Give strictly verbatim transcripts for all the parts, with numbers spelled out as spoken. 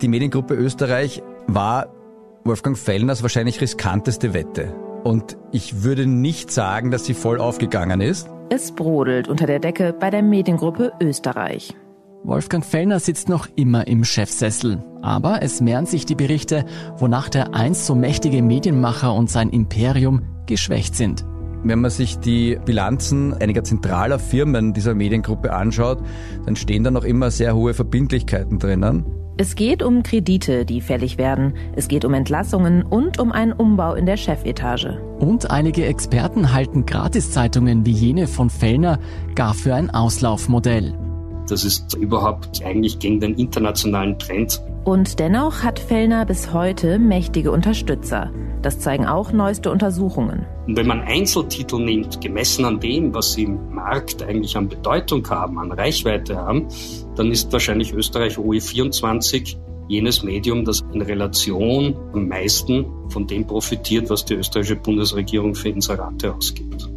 Die Mediengruppe Österreich war Wolfgang Fellners wahrscheinlich riskanteste Wette. Und ich würde nicht sagen, dass sie voll aufgegangen ist. Es brodelt unter der Decke bei der Mediengruppe Österreich. Wolfgang Fellner sitzt noch immer im Chefsessel. Aber es mehren sich die Berichte, wonach der einst so mächtige Medienmacher und sein Imperium geschwächt sind. Wenn man sich die Bilanzen einiger zentraler Firmen dieser Mediengruppe anschaut, dann stehen da noch immer sehr hohe Verbindlichkeiten drinnen. Es geht um Kredite, die fällig werden. Es geht um Entlassungen und um einen Umbau in der Chefetage. Und einige Experten halten Gratiszeitungen wie jene von Fellner gar für ein Auslaufmodell. Das ist überhaupt eigentlich gegen den internationalen Trend. Und dennoch hat Fellner bis heute mächtige Unterstützer. Das zeigen auch neueste Untersuchungen. Und wenn man Einzeltitel nimmt, gemessen an dem, was sie im Markt eigentlich an Bedeutung haben, an Reichweite haben, dann ist wahrscheinlich Österreich O E vierundzwanzig jenes Medium, das in Relation am meisten von dem profitiert, was die österreichische Bundesregierung für Inserate ausgibt.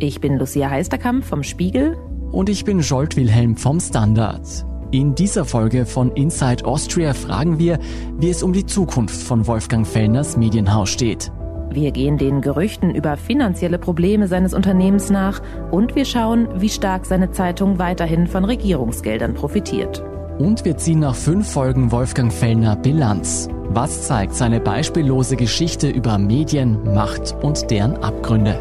Ich bin Lucia Heisterkamp vom Spiegel. Und ich bin Jolt Wilhelm vom Standard. In dieser Folge von Inside Austria fragen wir, wie es um die Zukunft von Wolfgang Fellners Medienhaus steht. Wir gehen den Gerüchten über finanzielle Probleme seines Unternehmens nach und wir schauen, wie stark seine Zeitung weiterhin von Regierungsgeldern profitiert. Und wir ziehen nach fünf Folgen Wolfgang Fellner Bilanz. Was zeigt seine beispiellose Geschichte über Medien, Macht und deren Abgründe?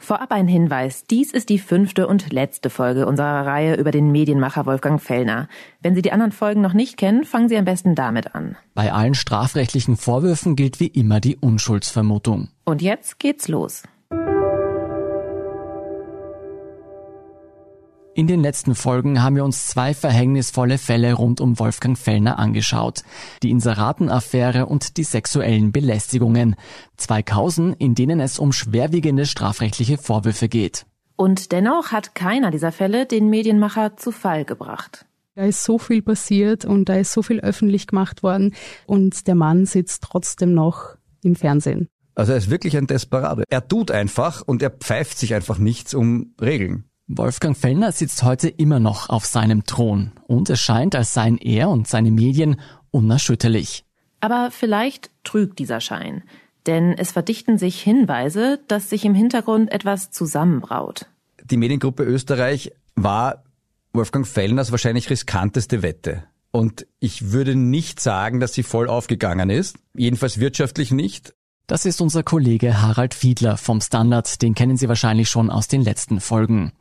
Vorab ein Hinweis, dies ist die fünfte und letzte Folge unserer Reihe über den Medienmacher Wolfgang Fellner. Wenn Sie die anderen Folgen noch nicht kennen, fangen Sie am besten damit an. Bei allen strafrechtlichen Vorwürfen gilt wie immer die Unschuldsvermutung. Und jetzt geht's los. In den letzten Folgen haben wir uns zwei verhängnisvolle Fälle rund um Wolfgang Fellner angeschaut. Die Inseratenaffäre und die sexuellen Belästigungen. Zwei Kausen, in denen es um schwerwiegende strafrechtliche Vorwürfe geht. Und dennoch hat keiner dieser Fälle den Medienmacher zu Fall gebracht. Da ist so viel passiert und da ist so viel öffentlich gemacht worden und der Mann sitzt trotzdem noch im Fernsehen. Also er ist wirklich ein Desperado. Er tut einfach und er pfeift sich einfach nichts um Regeln. Wolfgang Fellner sitzt heute immer noch auf seinem Thron und es scheint, als seien er und seine Medien unerschütterlich. Aber vielleicht trügt dieser Schein, denn es verdichten sich Hinweise, dass sich im Hintergrund etwas zusammenbraut. Die Mediengruppe Österreich war Wolfgang Fellners wahrscheinlich riskanteste Wette. Und ich würde nicht sagen, dass sie voll aufgegangen ist, jedenfalls wirtschaftlich nicht. Das ist unser Kollege Harald Fiedler vom Standard, den kennen Sie wahrscheinlich schon aus den letzten Folgen.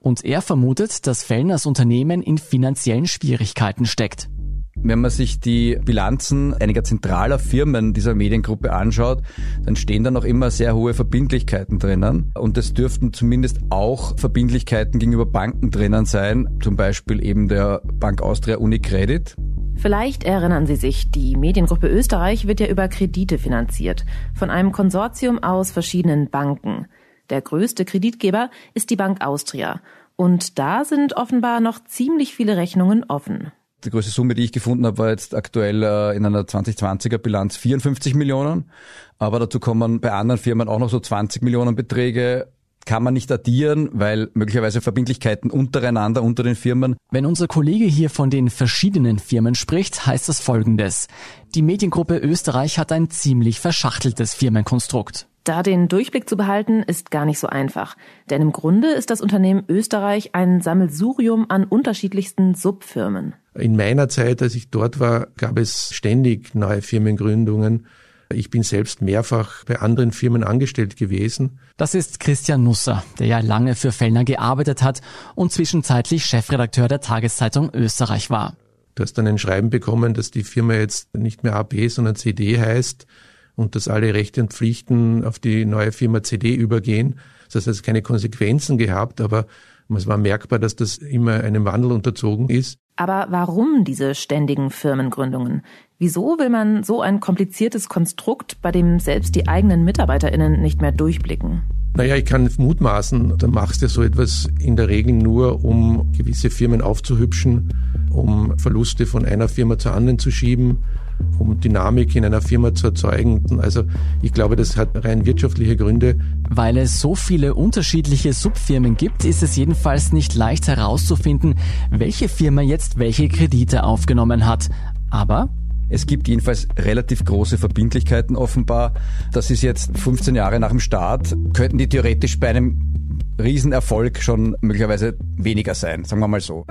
Und er vermutet, dass Fellners Unternehmen in finanziellen Schwierigkeiten steckt. Wenn man sich die Bilanzen einiger zentraler Firmen dieser Mediengruppe anschaut, dann stehen da noch immer sehr hohe Verbindlichkeiten drinnen. Und es dürften zumindest auch Verbindlichkeiten gegenüber Banken drinnen sein, zum Beispiel eben der Bank Austria UniCredit. Vielleicht erinnern Sie sich, die Mediengruppe Österreich wird ja über Kredite finanziert, von einem Konsortium aus verschiedenen Banken. Der größte Kreditgeber ist die Bank Austria. Und da sind offenbar noch ziemlich viele Rechnungen offen. Die größte Summe, die ich gefunden habe, war jetzt aktuell in einer zwanzig zwanziger Bilanz vierundfünfzig Millionen. Aber dazu kommen bei anderen Firmen auch noch so zwanzig Millionen Beträge. Kann man nicht addieren, weil möglicherweise Verbindlichkeiten untereinander, unter den Firmen. Wenn unser Kollege hier von den verschiedenen Firmen spricht, heißt das Folgendes. Die Mediengruppe Österreich hat ein ziemlich verschachteltes Firmenkonstrukt. Da den Durchblick zu behalten, ist gar nicht so einfach. Denn im Grunde ist das Unternehmen Österreich ein Sammelsurium an unterschiedlichsten Subfirmen. In meiner Zeit, als ich dort war, gab es ständig neue Firmengründungen. Ich bin selbst mehrfach bei anderen Firmen angestellt gewesen. Das ist Christian Nusser, der ja lange für Fellner gearbeitet hat und zwischenzeitlich Chefredakteur der Tageszeitung Österreich war. Du hast dann ein Schreiben bekommen, dass die Firma jetzt nicht mehr A P, sondern C D heißt und dass alle Rechte und Pflichten auf die neue Firma C D übergehen. Das heißt, es hat keine Konsequenzen gehabt, aber es war merkbar, dass das immer einem Wandel unterzogen ist. Aber warum diese ständigen Firmengründungen? Wieso will man so ein kompliziertes Konstrukt, bei dem selbst die eigenen MitarbeiterInnen nicht mehr durchblicken? Naja, ich kann mutmaßen, da machst du so etwas in der Regel nur, um gewisse Firmen aufzuhübschen, um Verluste von einer Firma zur anderen zu schieben, um Dynamik in einer Firma zu erzeugen. Also ich glaube, das hat rein wirtschaftliche Gründe. Weil es so viele unterschiedliche Subfirmen gibt, ist es jedenfalls nicht leicht herauszufinden, welche Firma jetzt welche Kredite aufgenommen hat. Aber es gibt jedenfalls relativ große Verbindlichkeiten offenbar. Das ist jetzt fünfzehn Jahre nach dem Start. Könnten die theoretisch bei einem Riesenerfolg schon möglicherweise weniger sein, sagen wir mal so.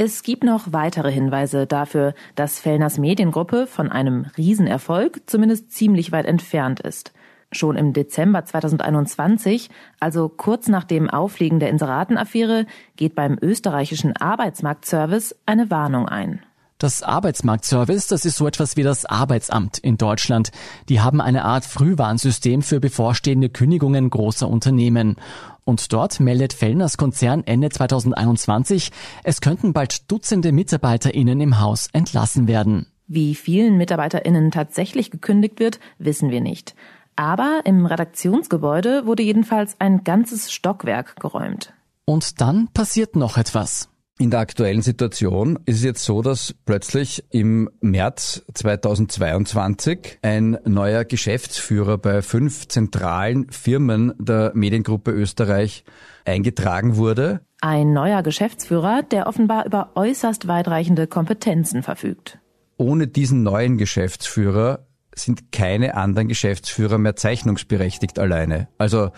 Es gibt noch weitere Hinweise dafür, dass Fellners Mediengruppe von einem Riesenerfolg zumindest ziemlich weit entfernt ist. Schon im Dezember zweitausendeinundzwanzig, also kurz nach dem Aufliegen der Inseratenaffäre, geht beim österreichischen Arbeitsmarktservice eine Warnung ein. Das Arbeitsmarktservice, das ist so etwas wie das Arbeitsamt in Deutschland. Die haben eine Art Frühwarnsystem für bevorstehende Kündigungen großer Unternehmen. Und dort meldet Fellners Konzern Ende zweitausendeinundzwanzig, es könnten bald Dutzende MitarbeiterInnen im Haus entlassen werden. Wie vielen MitarbeiterInnen tatsächlich gekündigt wird, wissen wir nicht. Aber im Redaktionsgebäude wurde jedenfalls ein ganzes Stockwerk geräumt. Und dann passiert noch etwas. In der aktuellen Situation ist es jetzt so, dass plötzlich im März zweitausendzweiundzwanzig ein neuer Geschäftsführer bei fünf zentralen Firmen der Mediengruppe Österreich eingetragen wurde. Ein neuer Geschäftsführer, der offenbar über äußerst weitreichende Kompetenzen verfügt. Ohne diesen neuen Geschäftsführer sind keine anderen Geschäftsführer mehr zeichnungsberechtigt alleine. Also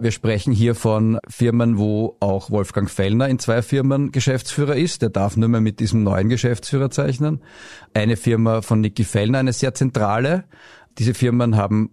wir sprechen hier von Firmen, wo auch Wolfgang Fellner in zwei Firmen Geschäftsführer ist. Der darf nur mehr mit diesem neuen Geschäftsführer zeichnen. Eine Firma von Niki Fellner, eine sehr zentrale. Diese Firmen haben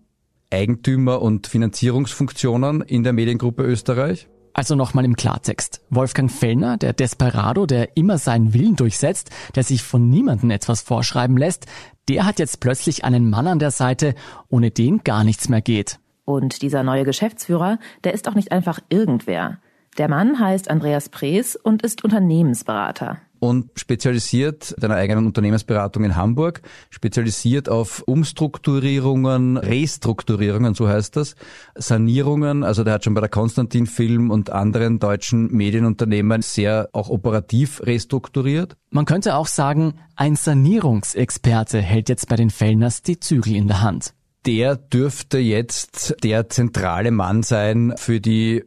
Eigentümer- und Finanzierungsfunktionen in der Mediengruppe Österreich. Also nochmal im Klartext. Wolfgang Fellner, der Desperado, der immer seinen Willen durchsetzt, der sich von niemandem etwas vorschreiben lässt, der hat jetzt plötzlich einen Mann an der Seite, ohne den gar nichts mehr geht. Und dieser neue Geschäftsführer, der ist auch nicht einfach irgendwer. Der Mann heißt Andreas Preß und ist Unternehmensberater. Und spezialisiert mit einer eigenen Unternehmensberatung in Hamburg, spezialisiert auf Umstrukturierungen, Restrukturierungen, so heißt das, Sanierungen. Also der hat schon bei der Konstantin Film und anderen deutschen Medienunternehmen sehr auch operativ restrukturiert. Man könnte auch sagen, ein Sanierungsexperte hält jetzt bei den Fellners die Zügel in der Hand. Der dürfte jetzt der zentrale Mann sein für die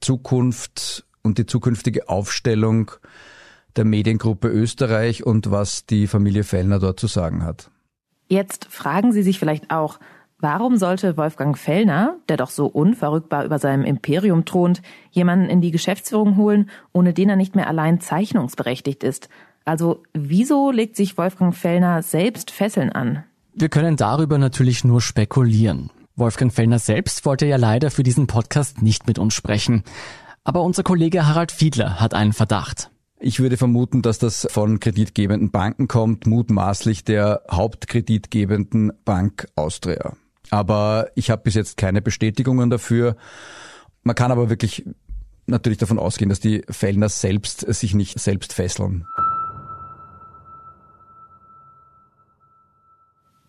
Zukunft und die zukünftige Aufstellung der Mediengruppe Österreich und was die Familie Fellner dort zu sagen hat. Jetzt fragen Sie sich vielleicht auch, warum sollte Wolfgang Fellner, der doch so unverrückbar über seinem Imperium thront, jemanden in die Geschäftsführung holen, ohne den er nicht mehr allein zeichnungsberechtigt ist? Also wieso legt sich Wolfgang Fellner selbst Fesseln an? Wir können darüber natürlich nur spekulieren. Wolfgang Fellner selbst wollte ja leider für diesen Podcast nicht mit uns sprechen. Aber unser Kollege Harald Fiedler hat einen Verdacht. Ich würde vermuten, dass das von kreditgebenden Banken kommt, mutmaßlich der hauptkreditgebenden Bank Austria. Aber ich habe bis jetzt keine Bestätigungen dafür. Man kann aber wirklich natürlich davon ausgehen, dass die Fellner selbst sich nicht selbst fesseln.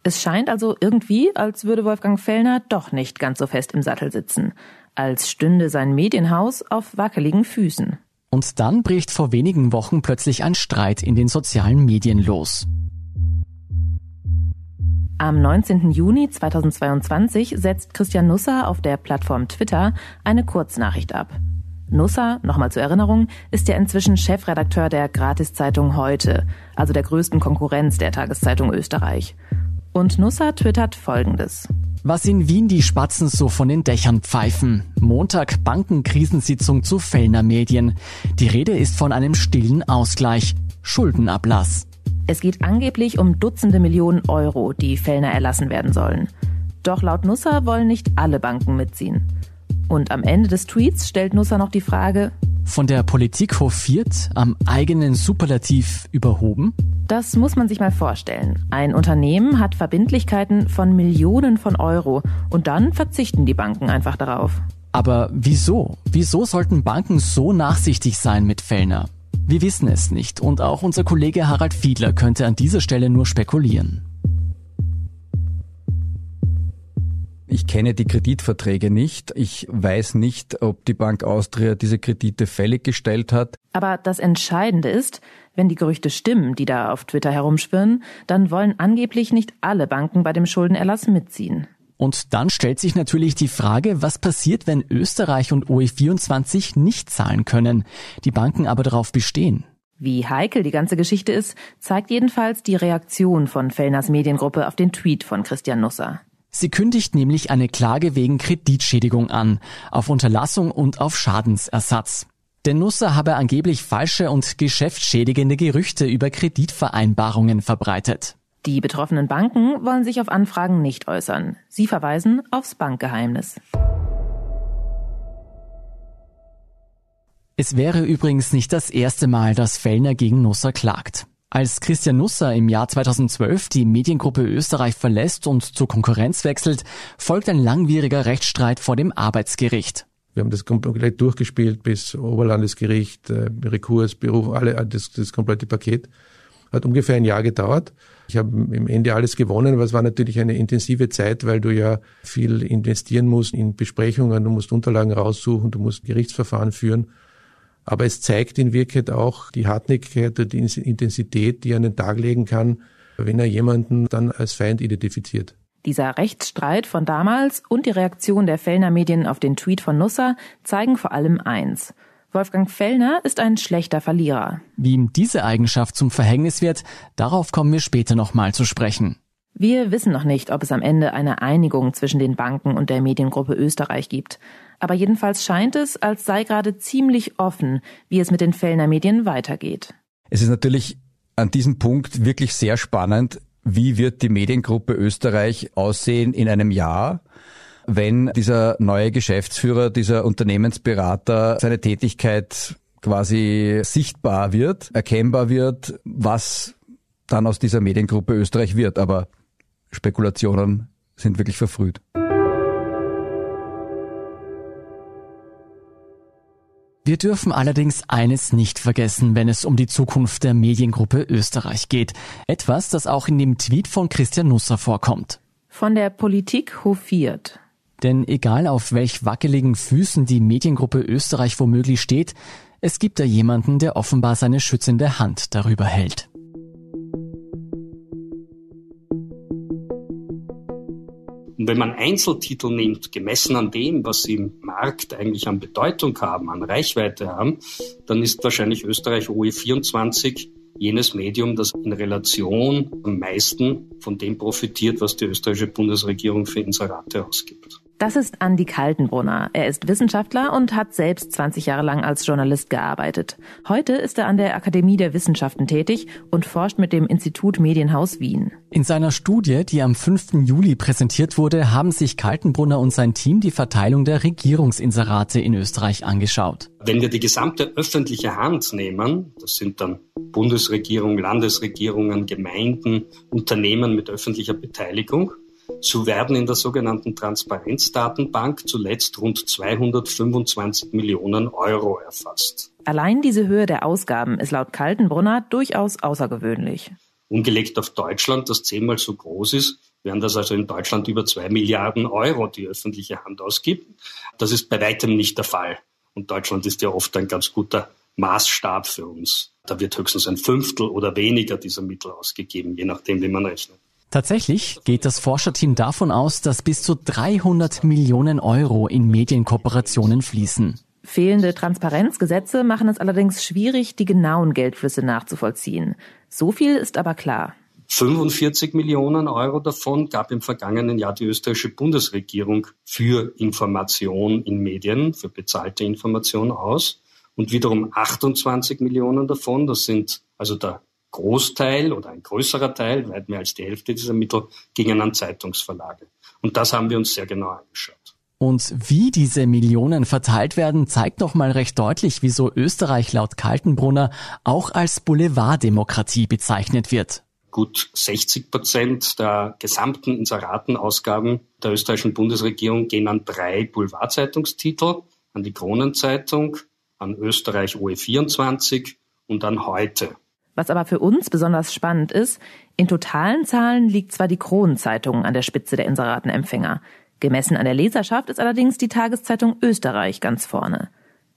Es scheint also irgendwie, als würde Wolfgang Fellner doch nicht ganz so fest im Sattel sitzen. Als stünde sein Medienhaus auf wackeligen Füßen. Und dann bricht vor wenigen Wochen plötzlich ein Streit in den sozialen Medien los. Am neunzehnten Juni zweitausendzweiundzwanzig setzt Christian Nusser auf der Plattform Twitter eine Kurznachricht ab. Nusser, nochmal zur Erinnerung, ist ja inzwischen Chefredakteur der Gratiszeitung Heute, also der größten Konkurrenz der Tageszeitung Österreich. Und Nusser twittert Folgendes. Was in Wien die Spatzen so von den Dächern pfeifen. Montag Bankenkrisensitzung zu Fellner Medien. Die Rede ist von einem stillen Ausgleich. Schuldenablass. Es geht angeblich um Dutzende Millionen Euro, die Fellner erlassen werden sollen. Doch laut Nusser wollen nicht alle Banken mitziehen. Und am Ende des Tweets stellt Nusser noch die Frage: Von der Politik hofiert, am eigenen Superlativ überhoben? Das muss man sich mal vorstellen. Ein Unternehmen hat Verbindlichkeiten von Millionen von Euro und dann verzichten die Banken einfach darauf. Aber wieso? Wieso sollten Banken so nachsichtig sein mit Fellner? Wir wissen es nicht und auch unser Kollege Harald Fiedler könnte an dieser Stelle nur spekulieren. Ich kenne die Kreditverträge nicht. Ich weiß nicht, ob die Bank Austria diese Kredite fällig gestellt hat. Aber das Entscheidende ist, wenn die Gerüchte stimmen, die da auf Twitter herumschwirren, dann wollen angeblich nicht alle Banken bei dem Schuldenerlass mitziehen. Und dann stellt sich natürlich die Frage, was passiert, wenn Österreich und O E vierundzwanzig nicht zahlen können, die Banken aber darauf bestehen. Wie heikel die ganze Geschichte ist, zeigt jedenfalls die Reaktion von Fellners Mediengruppe auf den Tweet von Christian Nusser. Sie kündigt nämlich eine Klage wegen Kreditschädigung an, auf Unterlassung und auf Schadensersatz. Denn Nusser habe angeblich falsche und geschäftsschädigende Gerüchte über Kreditvereinbarungen verbreitet. Die betroffenen Banken wollen sich auf Anfragen nicht äußern. Sie verweisen aufs Bankgeheimnis. Es wäre übrigens nicht das erste Mal, dass Fellner gegen Nusser klagt. Als Christian Nusser im Jahr zweitausendzwölf die Mediengruppe Österreich verlässt und zur Konkurrenz wechselt, folgt ein langwieriger Rechtsstreit vor dem Arbeitsgericht. Wir haben das komplett durchgespielt bis Oberlandesgericht, Rekurs, Beruf, alle, das, das komplette Paket. Hat ungefähr ein Jahr gedauert. Ich habe im Ende alles gewonnen, aber es war natürlich eine intensive Zeit, weil du ja viel investieren musst in Besprechungen, du musst Unterlagen raussuchen, du musst Gerichtsverfahren führen. Aber es zeigt in Wirklichkeit auch die Hartnäckigkeit und die Intensität, die er an den Tag legen kann, wenn er jemanden dann als Feind identifiziert. Dieser Rechtsstreit von damals und die Reaktion der Fellner Medien auf den Tweet von Nusser zeigen vor allem eins: Wolfgang Fellner ist ein schlechter Verlierer. Wie ihm diese Eigenschaft zum Verhängnis wird, darauf kommen wir später nochmal zu sprechen. Wir wissen noch nicht, ob es am Ende eine Einigung zwischen den Banken und der Mediengruppe Österreich gibt. Aber jedenfalls scheint es, als sei gerade ziemlich offen, wie es mit den Fellner Medien weitergeht. Es ist natürlich an diesem Punkt wirklich sehr spannend, wie wird die Mediengruppe Österreich aussehen in einem Jahr, wenn dieser neue Geschäftsführer, dieser Unternehmensberater seine Tätigkeit quasi sichtbar wird, erkennbar wird, was dann aus dieser Mediengruppe Österreich wird. Aber Spekulationen sind wirklich verfrüht. Wir dürfen allerdings eines nicht vergessen, wenn es um die Zukunft der Mediengruppe Österreich geht. Etwas, das auch in dem Tweet von Christian Nusser vorkommt. Von der Politik hofiert. Denn egal auf welch wackeligen Füßen die Mediengruppe Österreich womöglich steht, es gibt da jemanden, der offenbar seine schützende Hand darüber hält. Und wenn man Einzeltitel nimmt, gemessen an dem, was sie im Markt eigentlich an Bedeutung haben, an Reichweite haben, dann ist wahrscheinlich Österreich O E vierundzwanzig jenes Medium, das in Relation am meisten von dem profitiert, was die österreichische Bundesregierung für Inserate ausgibt. Das ist Andy Kaltenbrunner. Er ist Wissenschaftler und hat selbst zwanzig Jahre lang als Journalist gearbeitet. Heute ist er an der Akademie der Wissenschaften tätig und forscht mit dem Institut Medienhaus Wien. In seiner Studie, die am fünften Juli präsentiert wurde, haben sich Kaltenbrunner und sein Team die Verteilung der Regierungsinserate in Österreich angeschaut. Wenn wir die gesamte öffentliche Hand nehmen, das sind dann Bundesregierung, Landesregierungen, Gemeinden, Unternehmen mit öffentlicher Beteiligung, so werden in der sogenannten Transparenzdatenbank zuletzt rund zweihundertfünfundzwanzig Millionen Euro erfasst. Allein diese Höhe der Ausgaben ist laut Kaltenbrunner durchaus außergewöhnlich. Umgelegt auf Deutschland, das zehnmal so groß ist, wären das also in Deutschland über zwei Milliarden Euro, die öffentliche Hand ausgibt. Das ist bei weitem nicht der Fall. Und Deutschland ist ja oft ein ganz guter Maßstab für uns. Da wird höchstens ein Fünftel oder weniger dieser Mittel ausgegeben, je nachdem, wie man rechnet. Tatsächlich geht das Forscherteam davon aus, dass bis zu dreihundert Millionen Euro in Medienkooperationen fließen. Fehlende Transparenzgesetze machen es allerdings schwierig, die genauen Geldflüsse nachzuvollziehen. So viel ist aber klar. fünfundvierzig Millionen Euro davon gab im vergangenen Jahr die österreichische Bundesregierung für Information in Medien, für bezahlte Information aus. Und wiederum achtundzwanzig Millionen davon, das sind also der Großteil oder ein größerer Teil, weit mehr als die Hälfte dieser Mittel, gingen an Zeitungsverlage. Und das haben wir uns sehr genau angeschaut. Und wie diese Millionen verteilt werden, zeigt nochmal recht deutlich, wieso Österreich laut Kaltenbrunner auch als Boulevarddemokratie bezeichnet wird. Gut sechzig Prozent der gesamten Inseratenausgaben der österreichischen Bundesregierung gehen an drei Boulevardzeitungstitel, an die Kronenzeitung, an Österreich O E vierundzwanzig und an Heute. Was aber für uns besonders spannend ist, in totalen Zahlen liegt zwar die Kronenzeitung an der Spitze der Inseratenempfänger. Gemessen an der Leserschaft ist allerdings die Tageszeitung Österreich ganz vorne.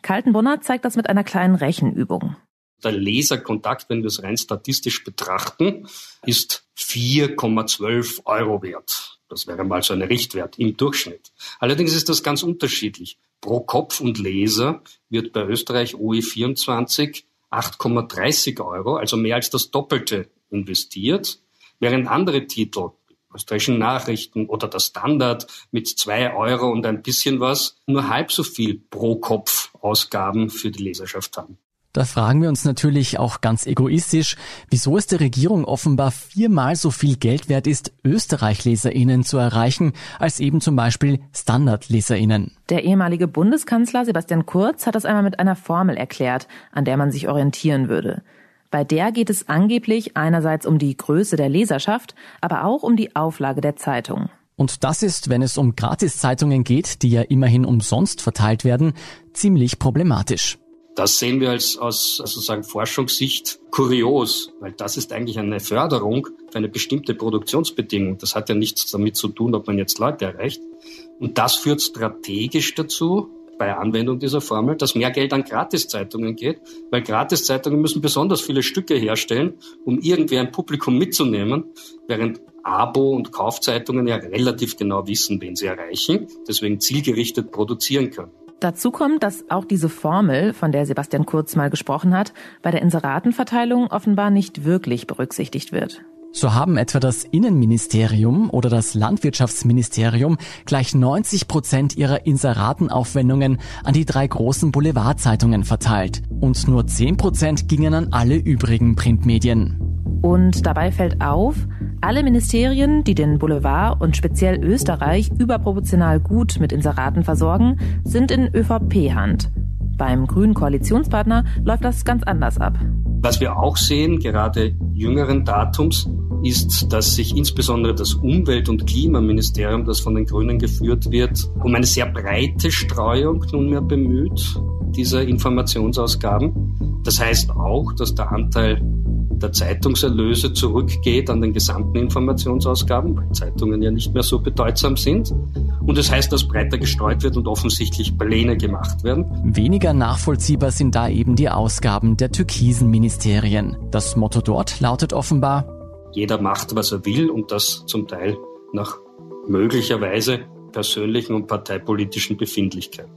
Kaltenbrunner zeigt das mit einer kleinen Rechenübung. Der Leserkontakt, wenn wir es rein statistisch betrachten, ist vier Komma zwölf Euro wert. Das wäre mal so ein Richtwert im Durchschnitt. Allerdings ist das ganz unterschiedlich. Pro Kopf und Leser wird bei Österreich O E vierundzwanzig acht Komma dreißig Euro, also mehr als das Doppelte investiert, während andere Titel, österreichischen Nachrichten oder der Standard mit zwei Euro und ein bisschen was, nur halb so viel pro Kopf Ausgaben für die Leserschaft haben. Da fragen wir uns natürlich auch ganz egoistisch, wieso es der Regierung offenbar viermal so viel Geld wert ist, Österreich-LeserInnen zu erreichen, als eben zum Beispiel Standard-LeserInnen. Der ehemalige Bundeskanzler Sebastian Kurz hat das einmal mit einer Formel erklärt, an der man sich orientieren würde. Bei der geht es angeblich einerseits um die Größe der Leserschaft, aber auch um die Auflage der Zeitung. Und das ist, wenn es um Gratiszeitungen geht, die ja immerhin umsonst verteilt werden, ziemlich problematisch. Das sehen wir als aus sozusagen Forschungssicht kurios, weil das ist eigentlich eine Förderung für eine bestimmte Produktionsbedingung. Das hat ja nichts damit zu tun, ob man jetzt Leute erreicht. Und das führt strategisch dazu, bei Anwendung dieser Formel, dass mehr Geld an Gratiszeitungen geht, weil Gratiszeitungen müssen besonders viele Stücke herstellen, um irgendwie ein Publikum mitzunehmen, während Abo- und Kaufzeitungen ja relativ genau wissen, wen sie erreichen, deswegen zielgerichtet produzieren können. Dazu kommt, dass auch diese Formel, von der Sebastian Kurz mal gesprochen hat, bei der Inseratenverteilung offenbar nicht wirklich berücksichtigt wird. So haben etwa das Innenministerium oder das Landwirtschaftsministerium gleich neunzig Prozent ihrer Inseratenaufwendungen an die drei großen Boulevardzeitungen verteilt. Und nur zehn Prozent gingen an alle übrigen Printmedien. Und dabei fällt auf, alle Ministerien, die den Boulevard und speziell Österreich überproportional gut mit Inseraten versorgen, sind in Ö V P-Hand. Beim grünen Koalitionspartner läuft das ganz anders ab. Was wir auch sehen, gerade jüngeren Datums, ist, dass sich insbesondere das Umwelt- und Klimaministerium, das von den Grünen geführt wird, um eine sehr breite Streuung nunmehr bemüht, dieser Informationsausgaben. Das heißt auch, dass der Anteil der Zeitungserlöse zurückgeht an den gesamten Informationsausgaben, weil Zeitungen ja nicht mehr so bedeutsam sind. Und das heißt, dass breiter gestreut wird und offensichtlich Pläne gemacht werden. Weniger nachvollziehbar sind da eben die Ausgaben der türkisen Ministerien. Das Motto dort lautet offenbar: Jeder macht, was er will, und das zum Teil nach möglicherweise persönlichen und parteipolitischen Befindlichkeiten.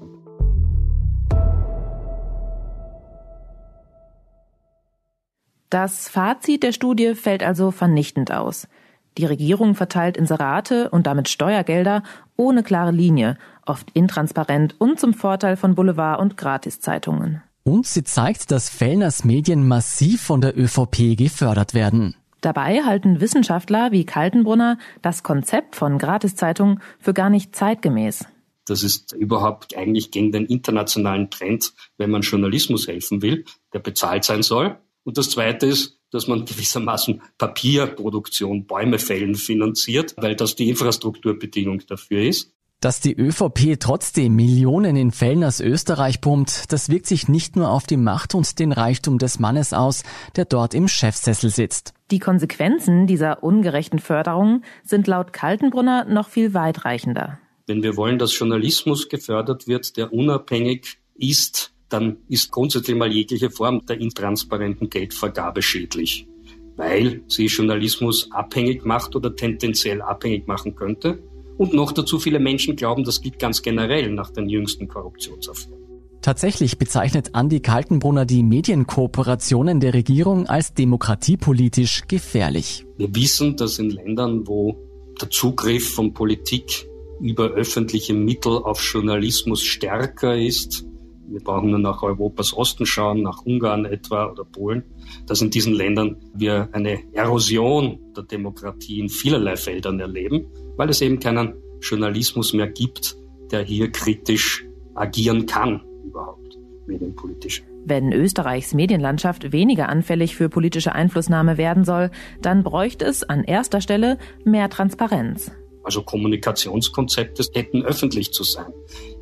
Das Fazit der Studie fällt also vernichtend aus. Die Regierung verteilt Inserate und damit Steuergelder ohne klare Linie, oft intransparent und zum Vorteil von Boulevard- und Gratiszeitungen. Und sie zeigt, dass Fellners Medien massiv von der Ö V P gefördert werden. Dabei halten Wissenschaftler wie Kaltenbrunner das Konzept von Gratiszeitungen für gar nicht zeitgemäß. Das ist überhaupt eigentlich gegen den internationalen Trend, wenn man Journalismus helfen will, der bezahlt sein soll. Und das Zweite ist, dass man gewissermaßen Papierproduktion, Bäume fällen finanziert, weil das die Infrastrukturbedingung dafür ist. Dass die Ö V P trotzdem Millionen in Fellners Österreich pumpt, das wirkt sich nicht nur auf die Macht und den Reichtum des Mannes aus, der dort im Chefsessel sitzt. Die Konsequenzen dieser ungerechten Förderung sind laut Kaltenbrunner noch viel weitreichender. Wenn wir wollen, dass Journalismus gefördert wird, der unabhängig ist, dann ist grundsätzlich mal jegliche Form der intransparenten Geldvergabe schädlich, weil sie Journalismus abhängig macht oder tendenziell abhängig machen könnte. Und noch dazu viele Menschen glauben, das gilt ganz generell nach den jüngsten Korruptionsaffären. Tatsächlich bezeichnet Andy Kaltenbrunner die Medienkooperationen der Regierung als demokratiepolitisch gefährlich. Wir wissen, dass in Ländern, wo der Zugriff von Politik über öffentliche Mittel auf Journalismus stärker ist, wir brauchen nur nach Europas Osten schauen, nach Ungarn etwa oder Polen, dass in diesen Ländern wir eine Erosion der Demokratie in vielerlei Feldern erleben, weil es eben keinen Journalismus mehr gibt, der hier kritisch agieren kann, überhaupt medienpolitisch. Wenn Österreichs Medienlandschaft weniger anfällig für politische Einflussnahme werden soll, dann bräuchte es an erster Stelle mehr Transparenz. Also Kommunikationskonzepte hätten öffentlich zu sein.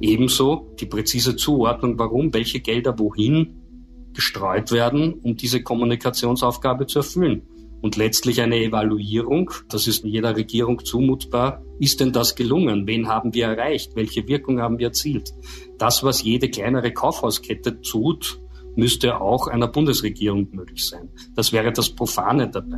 Ebenso die präzise Zuordnung, warum welche Gelder wohin gestreut werden, um diese Kommunikationsaufgabe zu erfüllen. und letztlich eine Evaluierung, das ist jeder Regierung zumutbar, ist denn das gelungen? Wen haben wir erreicht? Welche Wirkung haben wir erzielt? Das, was jede kleinere Kaufhauskette tut, müsste auch einer Bundesregierung möglich sein. Das wäre das Profane dabei.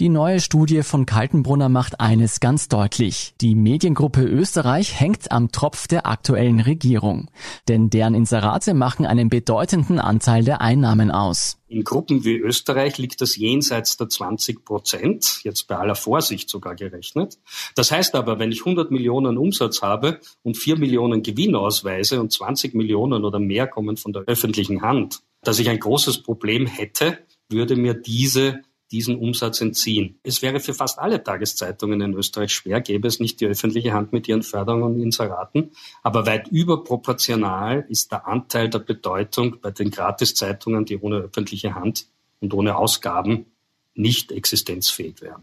Die neue Studie von Kaltenbrunner macht eines ganz deutlich. Die Mediengruppe Österreich hängt am Tropf der aktuellen Regierung. Denn deren Inserate machen einen bedeutenden Anteil der Einnahmen aus. In Gruppen wie Österreich liegt das jenseits der zwanzig Prozent, jetzt bei aller Vorsicht sogar gerechnet. Das heißt aber, wenn ich hundert Millionen Umsatz habe und vier Millionen Gewinn ausweise und zwanzig Millionen oder mehr kommen von der öffentlichen Hand, dass ich ein großes Problem hätte, würde mir diese diesen Umsatz entziehen. Es wäre für fast alle Tageszeitungen in Österreich schwer, gäbe es nicht die öffentliche Hand mit ihren Förderungen und Inseraten. Aber weit überproportional ist der Anteil der Bedeutung bei den Gratiszeitungen, die ohne öffentliche Hand und ohne Ausgaben nicht existenzfähig wären.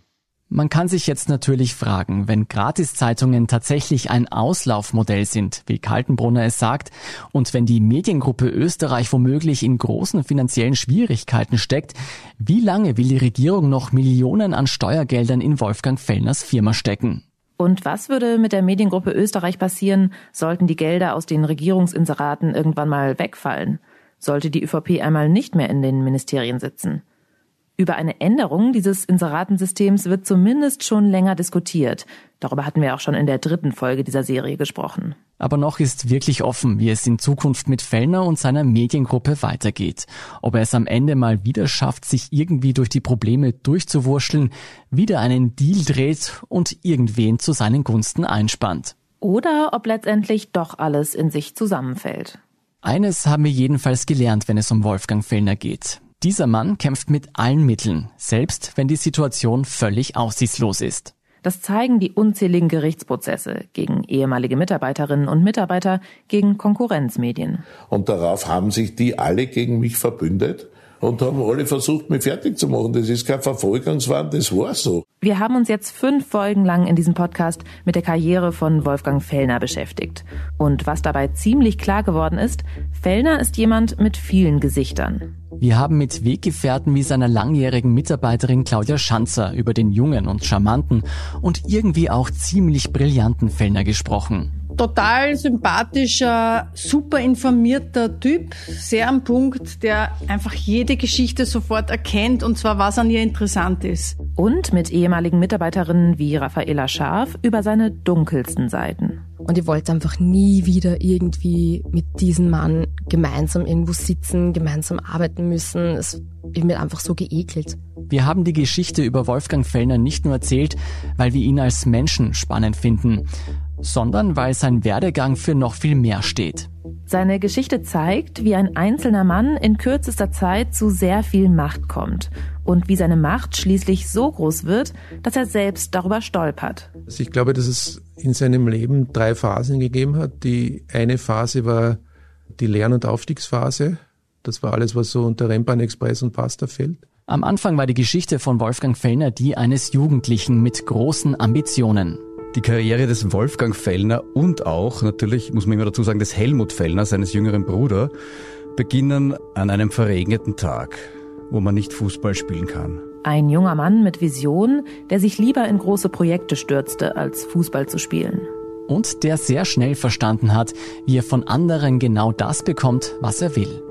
Man kann sich jetzt natürlich fragen, wenn Gratiszeitungen tatsächlich ein Auslaufmodell sind, wie Kaltenbrunner es sagt, und wenn die Mediengruppe Österreich womöglich in großen finanziellen Schwierigkeiten steckt, wie lange will die Regierung noch Millionen an Steuergeldern in Wolfgang Fellners Firma stecken? Und was würde mit der Mediengruppe Österreich passieren, sollten die Gelder aus den Regierungsinseraten irgendwann mal wegfallen? Sollte die ÖVP einmal nicht mehr in den Ministerien sitzen? Über eine Änderung dieses Inseratensystems wird zumindest schon länger diskutiert. Darüber hatten wir auch schon in der dritten Folge dieser Serie gesprochen. Aber noch ist wirklich offen, wie es in Zukunft mit Fellner und seiner Mediengruppe weitergeht. Ob er es am Ende mal wieder schafft, sich irgendwie durch die Probleme durchzuwurscheln, wieder einen Deal dreht und irgendwen zu seinen Gunsten einspannt. Oder ob letztendlich doch alles in sich zusammenfällt. Eines haben wir jedenfalls gelernt, wenn es um Wolfgang Fellner geht. Dieser Mann kämpft mit allen Mitteln, selbst wenn die Situation völlig aussichtslos ist. Das zeigen die unzähligen Gerichtsprozesse gegen ehemalige Mitarbeiterinnen und Mitarbeiter, gegen Konkurrenzmedien. Und darauf haben sich die alle gegen mich verbündet und haben alle versucht, mich fertig zu machen. Das ist kein Verfolgungswahn, das war so. Wir haben uns jetzt fünf Folgen lang in diesem Podcast mit der Karriere von Wolfgang Fellner beschäftigt. Und was dabei ziemlich klar geworden ist, Fellner ist jemand mit vielen Gesichtern. Wir haben mit Weggefährten wie seiner langjährigen Mitarbeiterin Claudia Schanzer über den jungen und charmanten und irgendwie auch ziemlich brillanten Fellner gesprochen. Total sympathischer, super informierter Typ, sehr am Punkt, der einfach jede Geschichte sofort erkennt und zwar, was an ihr interessant ist. Und mit ehemaligen Mitarbeiterinnen wie Raffaella Scharf über seine dunkelsten Seiten. Und ich wollte einfach nie wieder irgendwie mit diesem Mann gemeinsam irgendwo sitzen, gemeinsam arbeiten müssen. Es ich mir einfach so geekelt. Wir haben die Geschichte über Wolfgang Fellner nicht nur erzählt, weil wir ihn als Menschen spannend finden, sondern weil sein Werdegang für noch viel mehr steht. Seine Geschichte zeigt, wie ein einzelner Mann in kürzester Zeit zu sehr viel Macht kommt und wie seine Macht schließlich so groß wird, dass er selbst darüber stolpert. Also ich glaube, dass es in seinem Leben drei Phasen gegeben hat. Die eine Phase war die Lern- und Aufstiegsphase. Das war alles, was so unter Rennbahn-Express und Pasta fällt. Am Anfang war die Geschichte von Wolfgang Fellner die eines Jugendlichen mit großen Ambitionen. Die Karriere des Wolfgang Fellner und auch, natürlich muss man immer dazu sagen, des Helmut Fellner, seines jüngeren Bruders, beginnen an einem verregneten Tag, wo man nicht Fußball spielen kann. Ein junger Mann mit Vision, der sich lieber in große Projekte stürzte, als Fußball zu spielen. Und der sehr schnell verstanden hat, wie er von anderen genau das bekommt, was er will.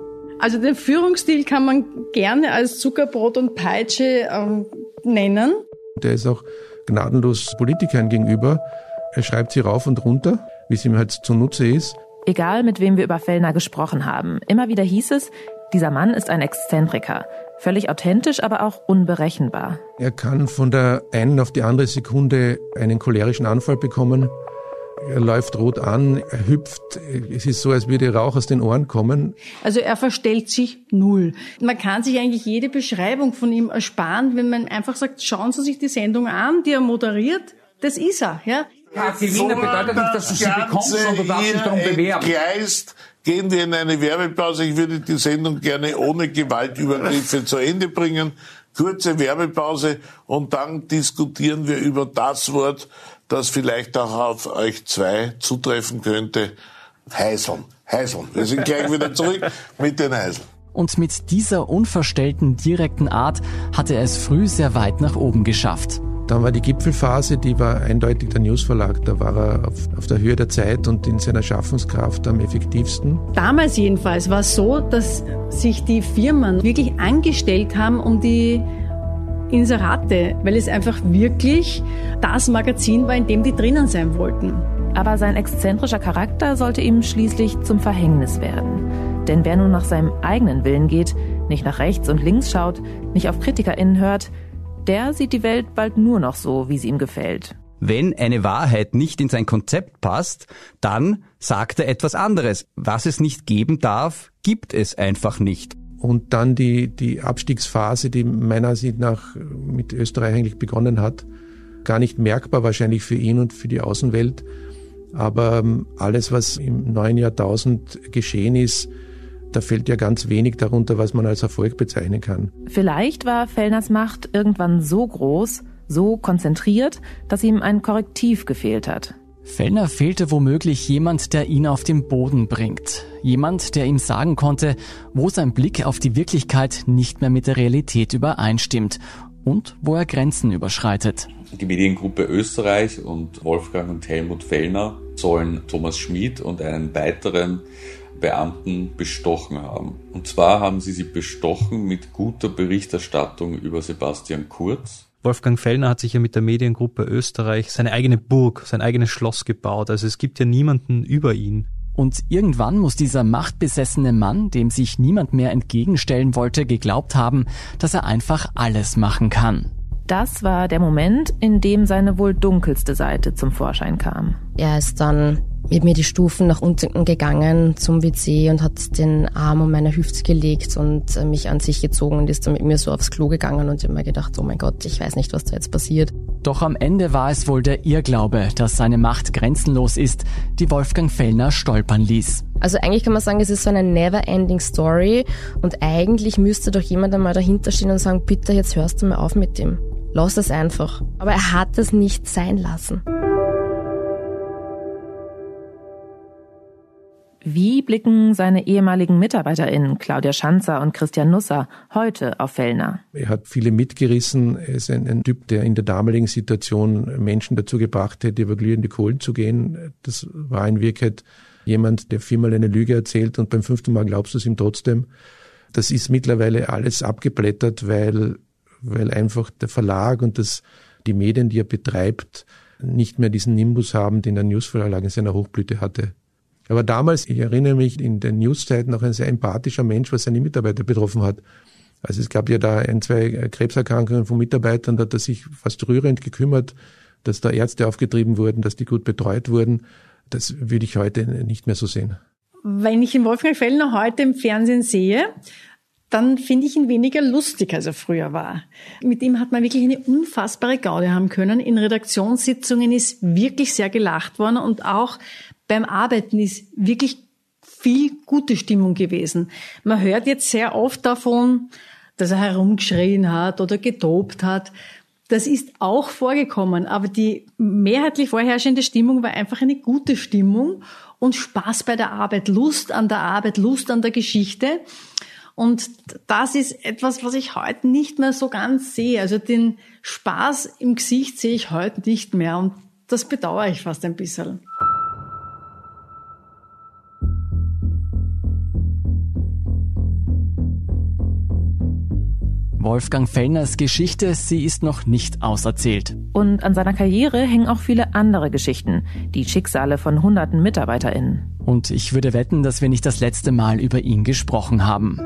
Also den Führungsstil kann man gerne als Zuckerbrot und Peitsche äh, nennen. Der ist auch gnadenlos Politikern gegenüber. Er schreibt sie rauf und runter, wie es ihm halt zunutze ist. Egal, mit wem wir über Fellner gesprochen haben, immer wieder hieß es, dieser Mann ist ein Exzentriker. Völlig authentisch, aber auch unberechenbar. Er kann von der einen auf die andere Sekunde einen cholerischen Anfall bekommen. Er läuft rot an, er hüpft. Es ist so, als würde Rauch aus den Ohren kommen. Also er verstellt sich null. Man kann sich eigentlich jede Beschreibung von ihm ersparen, wenn man einfach sagt, schauen Sie sich die Sendung an, die er moderiert. Das ist er, ja. Gewinner bedeutet nicht, dass du sie bekommst, sondern dass du dich darum bewerbst. Geist, gehen wir in eine Werbepause. Ich würde die Sendung gerne ohne Gewaltübergriffe zu Ende bringen. kurze Werbepause und dann diskutieren wir über das Wort, das vielleicht auch auf euch zwei zutreffen könnte. Heiseln, heiseln. Wir sind gleich wieder zurück mit den Heiseln. Und mit dieser unverstellten, direkten Art hatte er es früh sehr weit nach oben geschafft. Dann war die Gipfelphase, die war eindeutig der Newsverlag. Da war er auf, auf der Höhe der Zeit und in seiner Schaffungskraft am effektivsten. Damals jedenfalls war es so, dass sich die Firmen wirklich angestellt haben um die Inserate, weil es einfach wirklich das Magazin war, in dem die drinnen sein wollten. Aber sein exzentrischer Charakter sollte ihm schließlich zum Verhängnis werden. Denn wer nun nach seinem eigenen Willen geht, nicht nach rechts und links schaut, nicht auf KritikerInnen hört, der sieht die Welt bald nur noch so, wie sie ihm gefällt. Wenn eine Wahrheit nicht in sein Konzept passt, dann sagt er etwas anderes. Was es nicht geben darf, gibt es einfach nicht. Und dann die, die Abstiegsphase, die meiner Sicht nach mit Österreich eigentlich begonnen hat, gar nicht merkbar wahrscheinlich für ihn und für die Außenwelt. Aber alles, was im neuen Jahrtausend geschehen ist, da fällt ja ganz wenig darunter, was man als Erfolg bezeichnen kann. Vielleicht war Fellners Macht irgendwann so groß, so konzentriert, dass ihm ein Korrektiv gefehlt hat. Fellner fehlte womöglich jemand, der ihn auf den Boden bringt. Jemand, der ihm sagen konnte, wo sein Blick auf die Wirklichkeit nicht mehr mit der Realität übereinstimmt und wo er Grenzen überschreitet. Die Mediengruppe Österreich und Wolfgang und Helmut Fellner sollen Thomas Schmid und einen weiteren Beamten bestochen haben. Und zwar haben sie sie bestochen mit guter Berichterstattung über Sebastian Kurz. Wolfgang Fellner hat sich ja mit der Mediengruppe Österreich seine eigene Burg, sein eigenes Schloss gebaut. Also es gibt ja niemanden über ihn. Und irgendwann muss dieser machtbesessene Mann, dem sich niemand mehr entgegenstellen wollte, geglaubt haben, dass er einfach alles machen kann. Das war der Moment, in dem seine wohl dunkelste Seite zum Vorschein kam. Er ist dann mit mir die Stufen nach unten gegangen zum W C und hat den Arm um meine Hüfte gelegt und mich an sich gezogen und ist dann mit mir so aufs Klo gegangen und ich habe mir gedacht, oh mein Gott, ich weiß nicht, was da jetzt passiert. Doch am Ende war es wohl der Irrglaube, dass seine Macht grenzenlos ist, die Wolfgang Fellner stolpern ließ. Also eigentlich kann man sagen, es ist so eine never-ending Story und eigentlich müsste doch jemand einmal dahinter stehen und sagen, bitte, jetzt hörst du mal auf mit dem. Lass es einfach. Aber er hat es nicht sein lassen. Wie blicken seine ehemaligen MitarbeiterInnen Claudia Schanzer und Christian Nusser heute auf Fellner? Er hat viele mitgerissen. Er ist ein, ein Typ, der in der damaligen Situation Menschen dazu gebracht hätte, über glühende Kohlen zu gehen. Das war in Wirklichkeit jemand, der viermal eine Lüge erzählt und beim fünften Mal glaubst du es ihm trotzdem. Das ist mittlerweile alles abgeblättert, weil, weil einfach der Verlag und das, die Medien, die er betreibt, nicht mehr diesen Nimbus haben, den der Newsverlag in seiner Hochblüte hatte. Aber damals, ich erinnere mich, in den Newszeiten auch ein sehr empathischer Mensch, was seine Mitarbeiter betroffen hat. Also es gab ja da ein, zwei Krebserkrankungen von Mitarbeitern, da hat er sich fast rührend gekümmert, dass da Ärzte aufgetrieben wurden, dass die gut betreut wurden. Das würde ich heute nicht mehr so sehen. Wenn ich den Wolfgang Fellner heute im Fernsehen sehe, dann finde ich ihn weniger lustig, als er früher war. Mit ihm hat man wirklich eine unfassbare Gaude haben können. In Redaktionssitzungen ist wirklich sehr gelacht worden und auch beim Arbeiten ist wirklich viel gute Stimmung gewesen. Man hört jetzt sehr oft davon, dass er herumgeschrien hat oder getobt hat. Das ist auch vorgekommen, aber die mehrheitlich vorherrschende Stimmung war einfach eine gute Stimmung und Spaß bei der Arbeit, Lust an der Arbeit, Lust an der Geschichte. Und das ist etwas, was ich heute nicht mehr so ganz sehe. Also den Spaß im Gesicht sehe ich heute nicht mehr und das bedauere ich fast ein bisschen. Wolfgang Fellners Geschichte, sie ist noch nicht auserzählt. Und an seiner Karriere hängen auch viele andere Geschichten, die Schicksale von hunderten MitarbeiterInnen. Und ich würde wetten, dass wir nicht das letzte Mal über ihn gesprochen haben.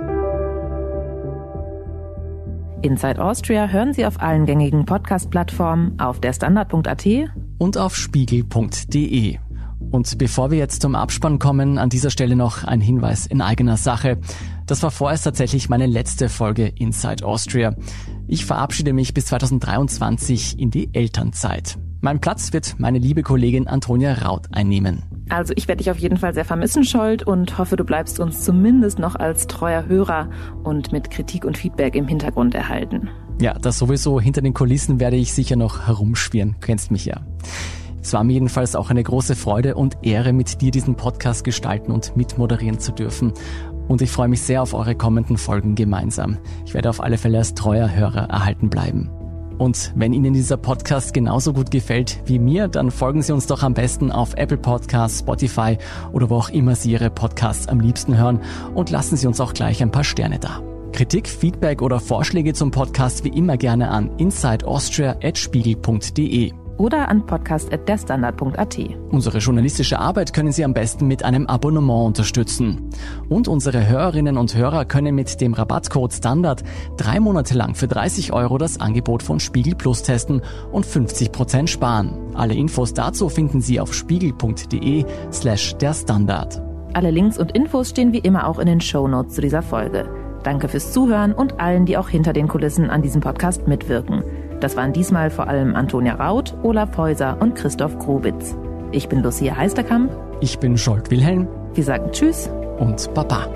Inside Austria hören Sie auf allen gängigen Podcast-Plattformen, auf der Standard Punkt A T und auf Spiegel Punkt D E. Und bevor wir jetzt zum Abspann kommen, an dieser Stelle noch ein Hinweis in eigener Sache. Das war vorerst tatsächlich meine letzte Folge Inside Austria. Ich verabschiede mich bis zweitausenddreiundzwanzig in die Elternzeit. Mein Platz wird meine liebe Kollegin Antonia Raut einnehmen. Also ich werde dich auf jeden Fall sehr vermissen, Scholt, und hoffe, du bleibst uns zumindest noch als treuer Hörer und mit Kritik und Feedback im Hintergrund erhalten. Ja, das sowieso. Hinter den Kulissen werde ich sicher noch herumschwirren. Kennst mich ja. Es war mir jedenfalls auch eine große Freude und Ehre, mit dir diesen Podcast gestalten und mitmoderieren zu dürfen. Und ich freue mich sehr auf eure kommenden Folgen gemeinsam. Ich werde auf alle Fälle als treuer Hörer erhalten bleiben. Und wenn Ihnen dieser Podcast genauso gut gefällt wie mir, dann folgen Sie uns doch am besten auf Apple Podcasts, Spotify oder wo auch immer Sie Ihre Podcasts am liebsten hören, und lassen Sie uns auch gleich ein paar Sterne da. Kritik, Feedback oder Vorschläge zum Podcast wie immer gerne an inside austria at spiegel punkt de. Oder an podcast at derstandard punkt at. Unsere journalistische Arbeit können Sie am besten mit einem Abonnement unterstützen. Und unsere Hörerinnen und Hörer können mit dem Rabattcode STANDARD drei Monate lang für dreißig Euro das Angebot von Spiegel Plus testen und fünfzig Prozent sparen. Alle Infos dazu finden Sie auf spiegel.de slash der Standard. Alle Links und Infos stehen wie immer auch in den Shownotes zu dieser Folge. Danke fürs Zuhören und allen, die auch hinter den Kulissen an diesem Podcast mitwirken. Das waren diesmal vor allem Antonia Raut, Olaf Heuser und Christoph Grubitz. Ich bin Lucia Heisterkamp. Ich bin Jolt Wilhelm. Wir sagen Tschüss und Baba.